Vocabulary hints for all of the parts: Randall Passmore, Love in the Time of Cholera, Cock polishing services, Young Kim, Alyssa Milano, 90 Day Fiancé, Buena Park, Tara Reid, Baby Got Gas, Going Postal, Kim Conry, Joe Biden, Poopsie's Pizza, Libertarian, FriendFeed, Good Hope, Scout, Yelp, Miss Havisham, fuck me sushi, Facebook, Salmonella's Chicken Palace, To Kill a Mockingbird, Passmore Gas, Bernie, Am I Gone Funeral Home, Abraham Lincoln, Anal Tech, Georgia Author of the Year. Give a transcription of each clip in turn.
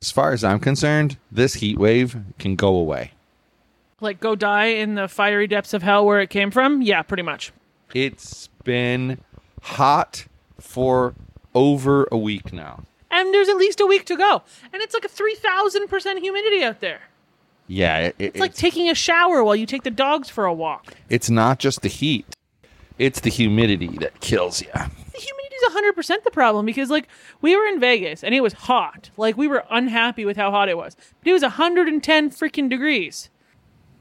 As far as I'm concerned, this heat wave can go away. Like go die in the fiery depths of hell where it came from? Yeah, pretty much. It's been hot for over a week now. And there's at least a week to go. And it's like a 3,000% humidity out there. Yeah. It's like taking a shower while you take the dogs for a walk. It's not just the heat. It's the humidity that kills you. The humidity is 100% the problem because, like, we were in Vegas and it was hot. Like, we were unhappy with how hot it was. But it was 110 freaking degrees.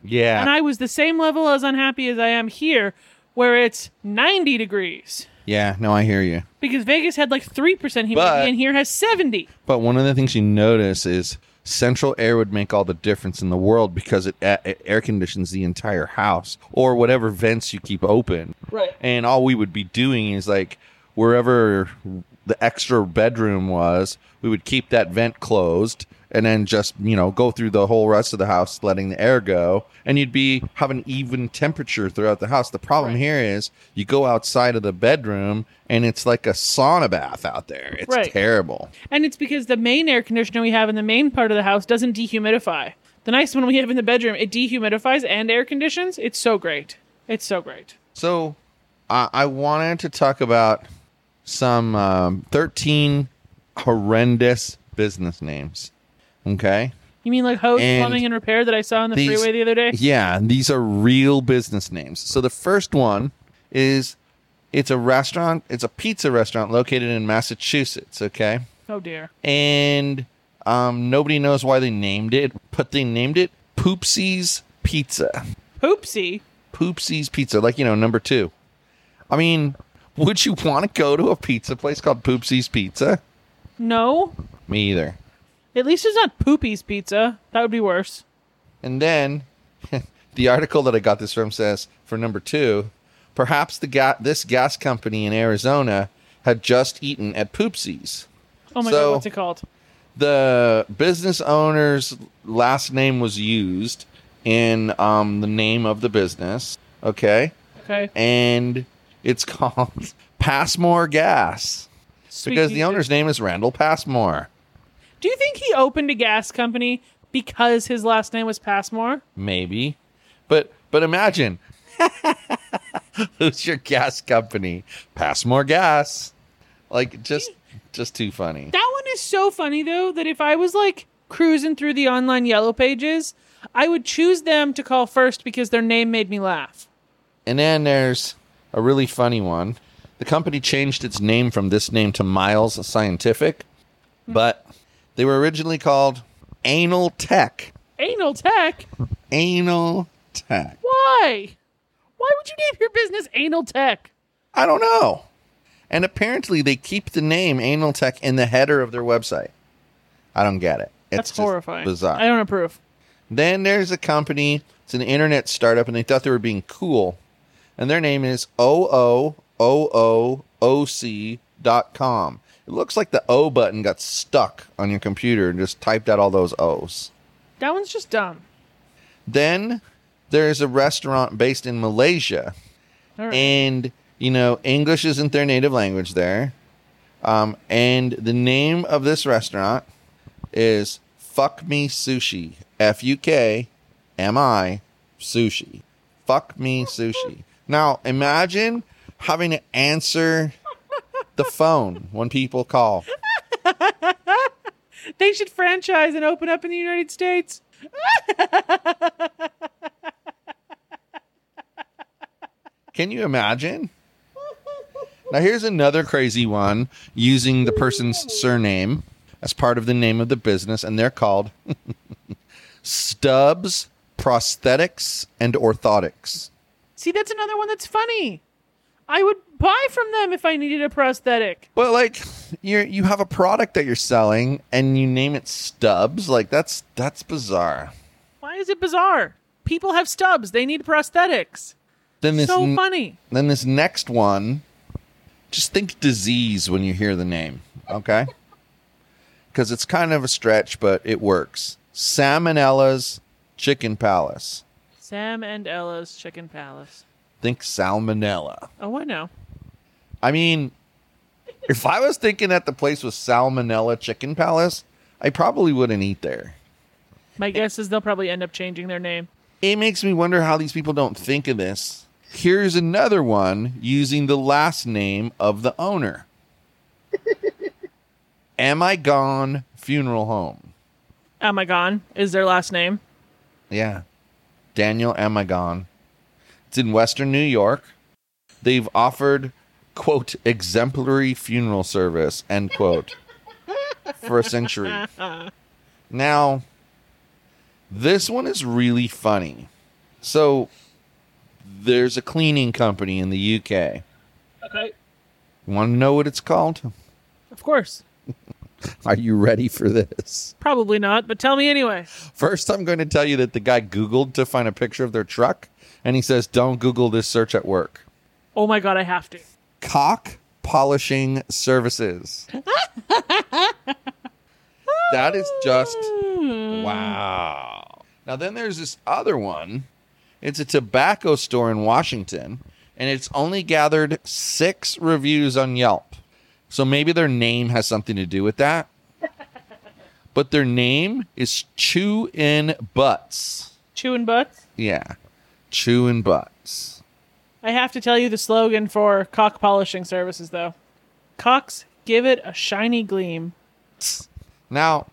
Yeah. And I was the same level as unhappy as I am here, where it's 90 degrees. Yeah, no, I hear you. Because Vegas had like 3% humidity and here has 70. But one of the things you notice is central air would make all the difference in the world because it air conditions the entire house or whatever vents you keep open. Right. And all we would be doing is like wherever the extra bedroom was, we would keep that vent closed and then just, you know, go through the whole rest of the house, letting the air go. And you'd be having even temperature throughout the house. The problem here is you go outside of the bedroom and it's like a sauna bath out there. It's terrible. And it's because the main air conditioner we have in the main part of the house doesn't dehumidify. The nice one we have in the bedroom, it dehumidifies and air conditions. It's so great. It's so great. So I wanted to talk about some 13 horrendous business names. Okay. You mean like hose, and plumbing, and repair that I saw on the freeway the other day? Yeah. These are real business names. So the first one is it's a pizza restaurant located in Massachusetts. Okay. Oh, dear. And nobody knows why they named it, but they named it Poopsie's Pizza. Poopsie? Poopsie's Pizza. Like, you know, number two. I mean, would you want to go to a pizza place called Poopsie's Pizza? No. Me either. At least it's not Poopie's Pizza. That would be worse. And then, the article that I got this from says, for number two, perhaps this gas company in Arizona had just eaten at Poopsie's. Oh my God, what's it called? The business owner's last name was used in the name of the business. Okay? Okay. And it's called Passmore Gas. Sweet because the owner's name is Randall Passmore. Do you think he opened a gas company because his last name was Passmore? Maybe. But imagine. Who's your gas company? Passmore Gas. Like, just too funny. That one is so funny, though, that if I was, like, cruising through the online yellow pages, I would choose them to call first because their name made me laugh. And then there's a really funny one. The company changed its name from this name to Miles Scientific, but they were originally called Anal Tech. Anal Tech? Anal Tech. Why? Why would you name your business Anal Tech? I don't know. And apparently they keep the name Anal Tech in the header of their website. I don't get it. That's horrifying. Bizarre. I don't approve. Then there's a company. It's an internet startup, and they thought they were being cool. And their name is ooooc.com. It looks like the O button got stuck on your computer and just typed out all those O's. That one's just dumb. Then there's a restaurant based in Malaysia. Right. And, you know, English isn't their native language there. And the name of this restaurant is Fuck Me Sushi. F-U-K-M-I Sushi. Fuck Me Sushi. Now, imagine having to answer the phone when people call. They should franchise and open up in the United States. Can you imagine? Now, here's another crazy one using the person's surname as part of the name of the business, and they're called Stubbs Prosthetics and Orthotics. See, that's another one that's funny. I would buy from them if I needed a prosthetic. Well, like, you have a product that you're selling, and you name it Stubbs. Like, that's bizarre. Why is it bizarre? People have stubs. They need prosthetics. So funny. Then this next one... Just think disease when you hear the name, okay? Because it's kind of a stretch, but it works. Salmonella's Chicken Palace. Sam and Ella's Chicken Palace. Think salmonella. Oh, I know. I mean, if I was thinking that the place was Salmonella Chicken Palace, I probably wouldn't eat there. My guess is they'll probably end up changing their name. It makes me wonder how these people don't think of this. Here's another one using the last name of the owner. Am I Gone Funeral Home? Am I Gone is their last name. Yeah. Daniel Am I Gone. It's in Western New York. They've offered, quote, exemplary funeral service, end quote, for a century. Now, this one is really funny. So... There's a cleaning company in the UK. Okay. You want to know what it's called? Of course. Are you ready for this? Probably not, but tell me anyway. First, I'm going to tell you that the guy Googled to find a picture of their truck, and he says, don't Google this search at work. Oh, my God, I have to. Cock polishing services. That is just... Wow. Now, then there's this other one. It's a tobacco store in Washington, and it's only gathered 6 reviews on Yelp. So maybe their name has something to do with that. But their name is Chew in Butts. Chew in Butts? Yeah. Chew in Butts. I have to tell you the slogan for cock polishing services, though. Cocks give it a shiny gleam. Now,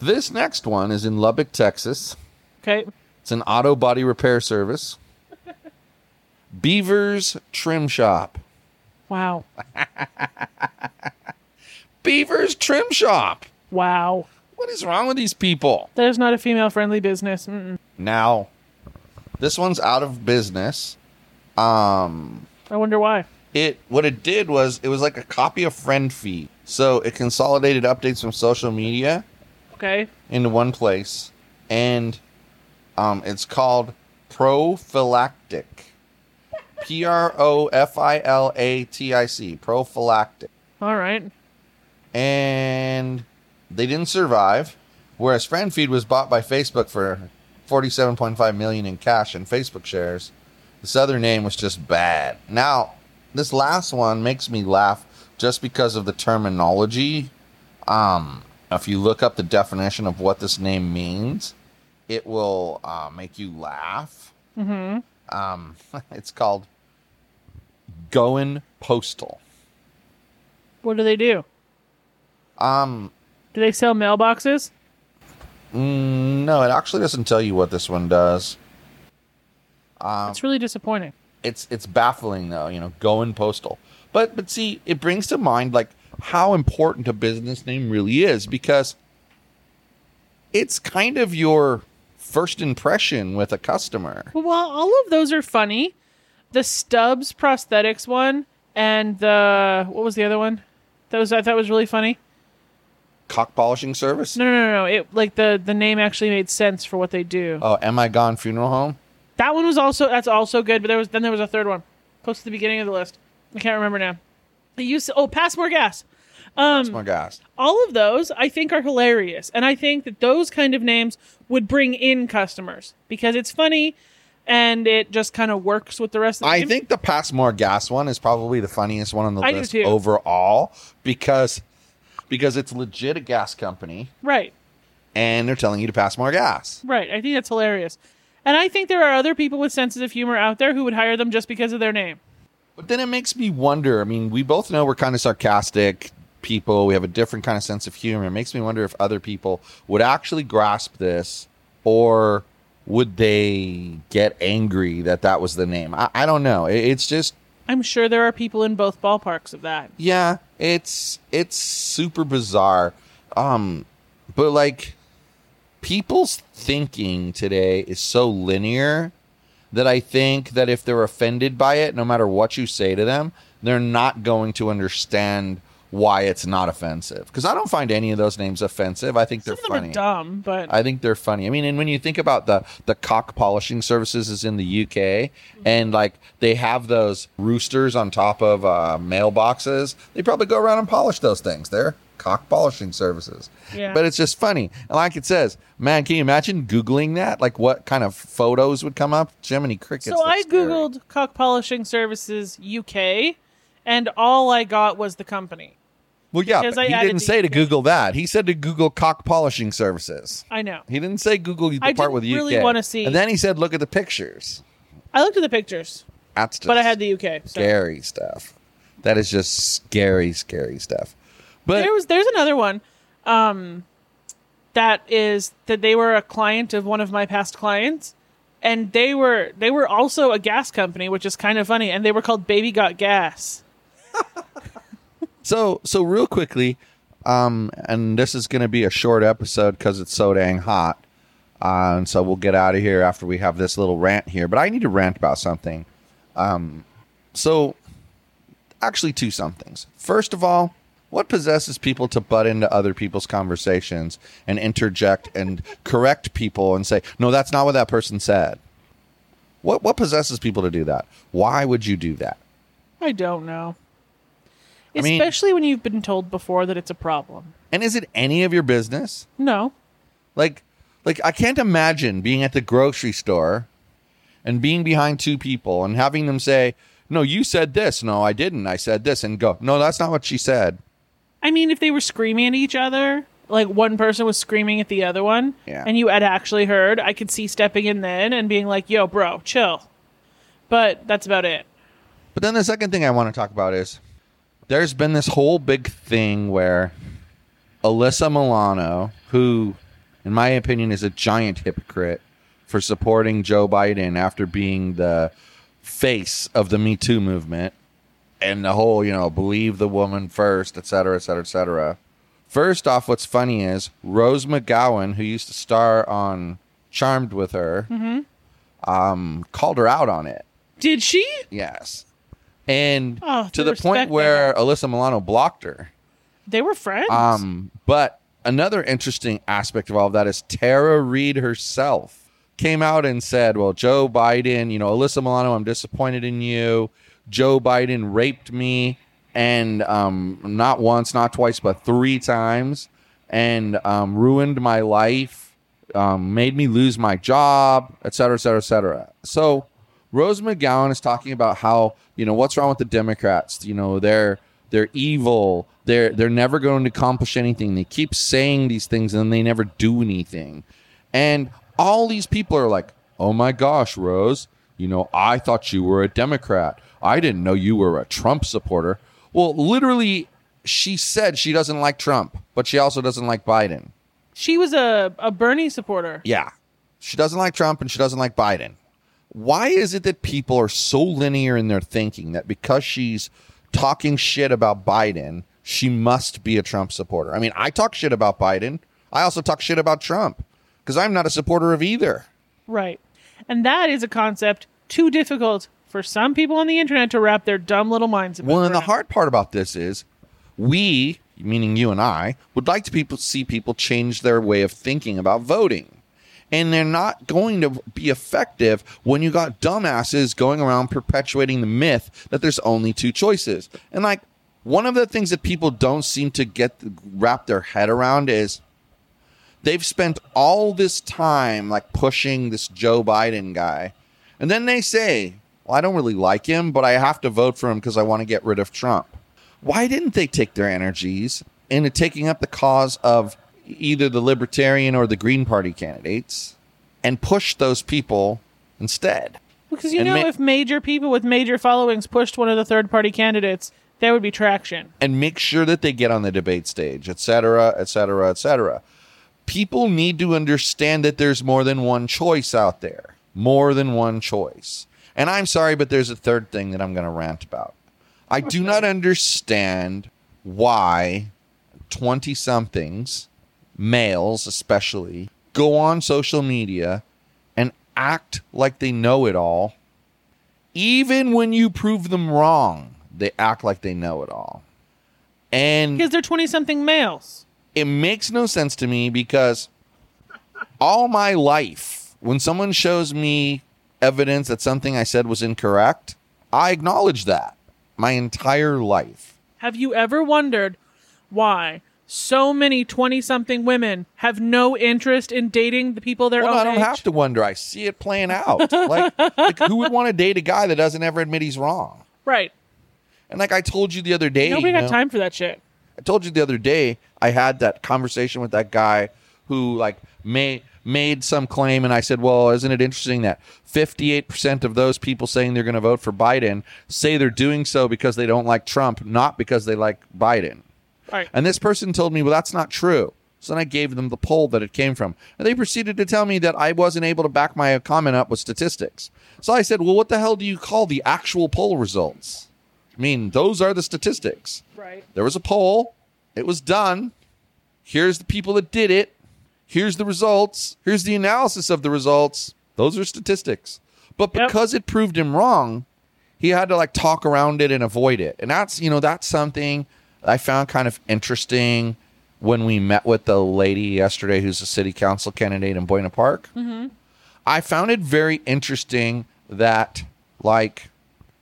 this next one is in Lubbock, Texas. Okay. It's an auto body repair service. Beavers Trim Shop. Wow. Beavers Trim Shop. Wow. What is wrong with these people? That is not a female-friendly business. Mm-mm. Now, this one's out of business. I wonder why. What it did was, it was like a copy of FriendFeed. So it consolidated updates from social media. Okay. Into one place. And... it's called Prophylactic. Profilatic. Prophylactic. All right. And they didn't survive, whereas FriendFeed was bought by Facebook for $47.5 million in cash and Facebook shares. This other name was just bad. Now, this last one makes me laugh just because of the terminology. If you look up the definition of what this name means... It will make you laugh. Mm-hmm. It's called Going Postal. What do? Do they sell mailboxes? No, it actually doesn't tell you what this one does. It's really disappointing. It's baffling, though, you know, Going Postal. But see, it brings to mind, like, how important a business name really is, because it's kind of your... first impression with a customer. Well, all of those are funny. The Stubbs prosthetics one and the... What was the other one? Those I thought was really funny. Cock polishing service? No. It, like, the name actually made sense for what they do. Oh, Am I Gone Funeral Home? That one was also... That's also good, but there was a third one. Close to the beginning of the list. I can't remember now. They used... Oh, Passmore Gas. Passmore Gas. All of those, I think, are hilarious. And I think that those kind of names would bring in customers because it's funny and it just kind of works with the rest of the I name. Think the Passmore Gas one is probably the funniest one on the list overall because it's legit a gas company. Right. And they're telling you to pass more gas. Right. I think that's hilarious. And I think there are other people with senses of humor out there who would hire them just because of their name. But then it makes me wonder. I mean, we both know we're kind of sarcastic, people. We have a different kind of sense of humor. It makes me wonder if other people would actually grasp this, or would they get angry that that was the name? I don't know. It's just... I'm sure there are people in both ballparks of that. Yeah, it's super bizarre. But like, people's thinking today is so linear that I think that if they're offended by it, no matter what you say to them, they're not going to understand why it's not offensive. Because I don't find any of those names offensive. I think they're funny. Some of them are dumb, but I think they're funny. I mean, and when you think about the cock polishing services is in the UK, mm-hmm. and like they have those roosters on top of mailboxes. They probably go around and polish those things. They're cock polishing services. Yeah. But it's just funny. And like it says, man, can you imagine Googling that? Like what kind of photos would come up? Jiminy Crickets. So I Googled scary. Cock polishing services UK, and all I got was the company. Well, yeah, but he didn't say to Google that. He said to Google cock polishing services. I know. He didn't say Google the part with the UK. I really want to see. And then he said, look at the pictures. I looked at the pictures. That's just but I had the UK. So. Scary stuff. That is just scary, scary stuff. But there's another one that they were a client of one of my past clients, and they were also a gas company, which is kind of funny, and they were called Baby Got Gas. So real quickly, and this is going to be a short episode because it's so dang hot, and so we'll get out of here after we have this little rant here. But I need to rant about something. So actually, two somethings. First of all, what possesses people to butt into other people's conversations and interject and correct people and say, no, that's not what that person said? What possesses people to do that? Why would you do that? I don't know. Especially when you've been told before that it's a problem. And is it any of your business? No. Like I can't imagine being at the grocery store and being behind two people and having them say, no, you said this. No, I didn't. I said this. And go, no, that's not what she said. I mean, if they were screaming at each other, like one person was screaming at the other one, yeah. and you had actually heard, I could see stepping in then and being like, yo, bro, chill. But that's about it. But then the second thing I want to talk about is there's been this whole big thing where Alyssa Milano, who, in my opinion, is a giant hypocrite for supporting Joe Biden after being the face of the Me Too movement, and the whole, believe the woman first, et cetera, et cetera, et cetera. First off, what's funny is Rose McGowan, who used to star on Charmed with her, mm-hmm. Called her out on it. Did she? Yes. And to the point where Alyssa Milano blocked her. They were friends. But another interesting aspect of all of that is Tara Reid herself came out and said, well, Joe Biden, Alyssa Milano, I'm disappointed in you. Joe Biden raped me, and not once, not twice, but 3 times, and ruined my life, made me lose my job, et cetera, et cetera, et cetera. So Rose McGowan is talking about how, what's wrong with the Democrats? They're evil. They're never going to accomplish anything. They keep saying these things, and they never do anything. And all these people are like, oh, my gosh, Rose, I thought you were a Democrat. I didn't know you were a Trump supporter. Well, literally, she said she doesn't like Trump, but she also doesn't like Biden. She was a Bernie supporter. Yeah. She doesn't like Trump and she doesn't like Biden. Why is it that people are so linear in their thinking that because she's talking shit about Biden, she must be a Trump supporter? I mean, I talk shit about Biden. I also talk shit about Trump because I'm not a supporter of either. Right. And that is a concept too difficult for some people on the internet to wrap their dumb little minds about. Well, and the hard part about this is we, meaning you and I, would like to see people change their way of thinking about voting. And they're not going to be effective when you got dumbasses going around perpetuating the myth that there's only 2 choices. And like one of the things that people don't seem to wrap their head around is they've spent all this time like pushing this Joe Biden guy. And then they say, I don't really like him, but I have to vote for him because I want to get rid of Trump. Why didn't they take their energies into taking up the cause of either the Libertarian or the Green Party candidates and push those people instead? Because, if major people with major followings pushed one of the third party candidates, There would be traction. And make sure that they get on the debate stage, et cetera, et cetera, et cetera. People need to understand that there's more than one choice out there. More than one choice. And I'm sorry, but there's a third thing that I'm going to rant about. I do not understand why 20-somethings, males especially, go on social media and act like they know it all. Even when you prove them wrong, they act like they know it all. And because they're 20-something males. It makes no sense to me, because all my life, when someone shows me evidence that something I said was incorrect, I acknowledge that my entire life. Have you ever wondered why so many 20-something women have no interest in dating the people their own age? Well, I don't have to wonder. I see it playing out. like, who would want to date a guy that doesn't ever admit he's wrong? Right. And like I told you the other day... Nobody got time for that shit. I told you the other day I had that conversation with that guy who like made some claim, and I said, well, isn't it interesting that 58% of those people saying they're going to vote for Biden say they're doing so because they don't like Trump, not because they like Biden. Right. And this person told me, well, that's not true. So then I gave them the poll that it came from. And they proceeded to tell me that I wasn't able to back my comment up with statistics. So I said, well, what the hell do you call the actual poll results? I mean, those are the statistics. Right. There was a poll. It was done. Here's the people that did it. Here's the results. Here's the analysis of the results. Those are statistics. But because it proved him wrong, he had to like talk around it and avoid it. And that's, you know, that's something I found kind of interesting when we met with the lady yesterday who's a city council candidate in Buena Park. Mm-hmm. I found it very interesting that like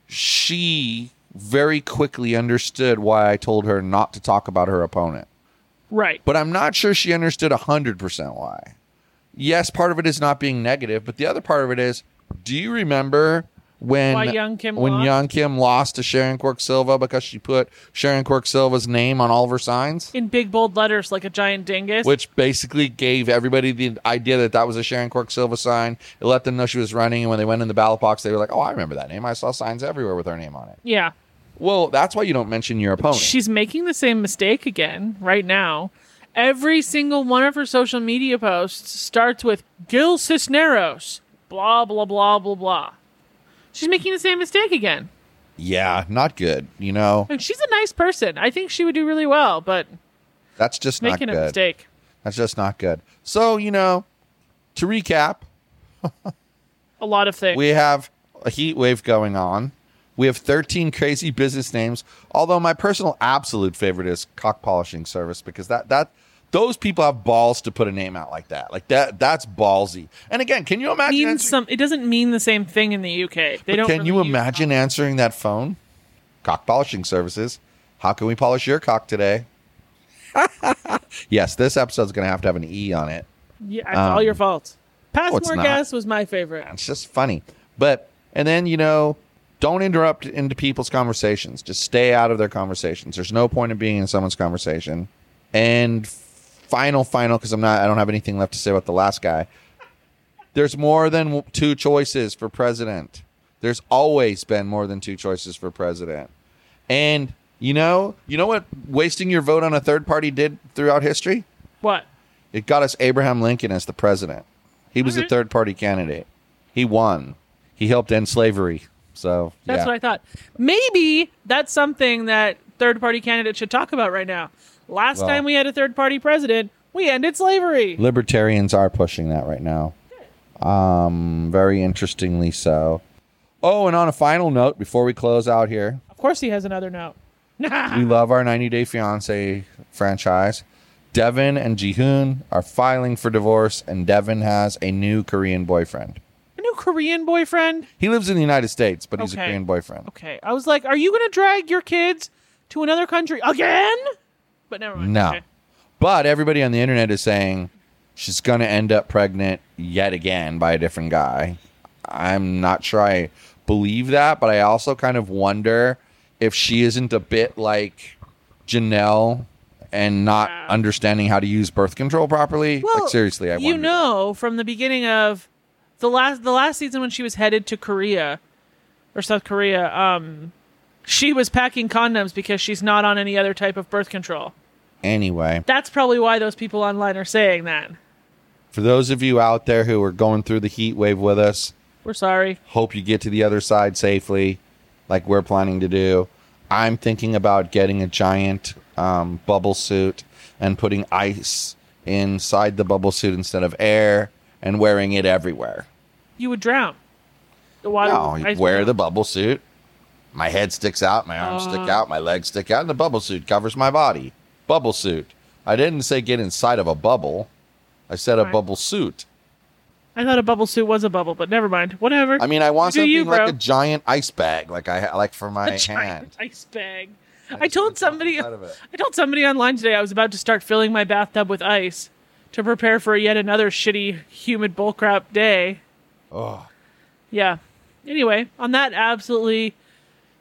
she very quickly understood why I told her not to talk about her opponent. Right. But I'm not sure she understood 100% why. Yes, part of it is not being negative, but the other part of it is, do you remember when Young Kim lost to Sharon Quirk-Silva because she put Sharon Quirk-Silva's name on all of her signs? In big, bold letters like a giant dingus. Which basically gave everybody the idea that that was a Sharon Quirk-Silva sign. It let them know she was running, and when they went in the ballot box, they were like, oh, I remember that name. I saw signs everywhere with her name on it. Yeah. Well, that's why you don't mention your opponent. She's making the same mistake again right now. Every single one of her social media posts starts with Gil Cisneros, blah, blah, blah, blah, blah. She's making the same mistake again. Yeah, not good, you know. And she's a nice person. I think she would do really well, but that's just not good. Making a mistake. That's just not good. So, you know, to recap. A lot of things. We have a heat wave going on. We have 13 crazy business names, although my personal absolute favorite is Cock Polishing Service, because that those people have balls to put a name out like that. Like that's ballsy. And again, can you imagine? It doesn't mean the same thing in the UK. Can you imagine answering that phone? Cock Polishing Services. How can we polish your cock today? Yes, this episode's going to have an E on it. Yeah, it's all your fault. Passmore Gas was my favorite. It's just funny. And then, you know, don't interrupt into people's conversations. Just stay out of their conversations. There's no point in being in someone's conversation. And final, because I don't have anything left to say about the last guy. There's more than two choices for president. There's always been more than two choices for president. And you know what wasting your vote on a third party did throughout history? What? It got us Abraham Lincoln as the president. He was the third party candidate. He won. He helped end slavery. So that's what I thought. Maybe that's something that third party candidates should talk about right now. Last time we had a third party president, we ended slavery. Libertarians are pushing that right now. Very interestingly so. Oh, and on a final note, before we close out here. Of course he has another note. We love our 90 Day Fiancé franchise. Devin and Jihoon are filing for divorce, and Devin has a new Korean boyfriend. Korean boyfriend? He lives in the United States, but he's a Korean boyfriend. Okay. I was like, are you going to drag your kids to another country again? But never mind. No. Okay. But everybody on the internet is saying she's going to end up pregnant yet again by a different guy. I'm not sure I believe that, but I also kind of wonder if she isn't a bit like Janelle and not understanding how to use birth control properly. Well, like, seriously, I wonder. You know, from the beginning of the last season when she was headed to Korea or South Korea, she was packing condoms because she's not on any other type of birth control. Anyway. That's probably why those people online are saying that. For those of you out there who are going through the heat wave with us, we're sorry. Hope you get to the other side safely, like we're planning to do. I'm thinking about getting a giant bubble suit and putting ice inside the bubble suit instead of air and wearing it everywhere. You would drown. The water would wear the bubble suit. My head sticks out, my arms stick out, my legs stick out, and the bubble suit covers my body. Bubble suit. I didn't say get inside of a bubble. I said a bubble suit. I thought a bubble suit was a bubble, but never mind. Whatever. I mean, I want something like a giant ice bag, like for my hand. Giant ice bag. I told somebody online today I was about to start filling my bathtub with ice to prepare for yet another shitty, humid bullcrap day. Oh. Yeah. Anyway, on that absolutely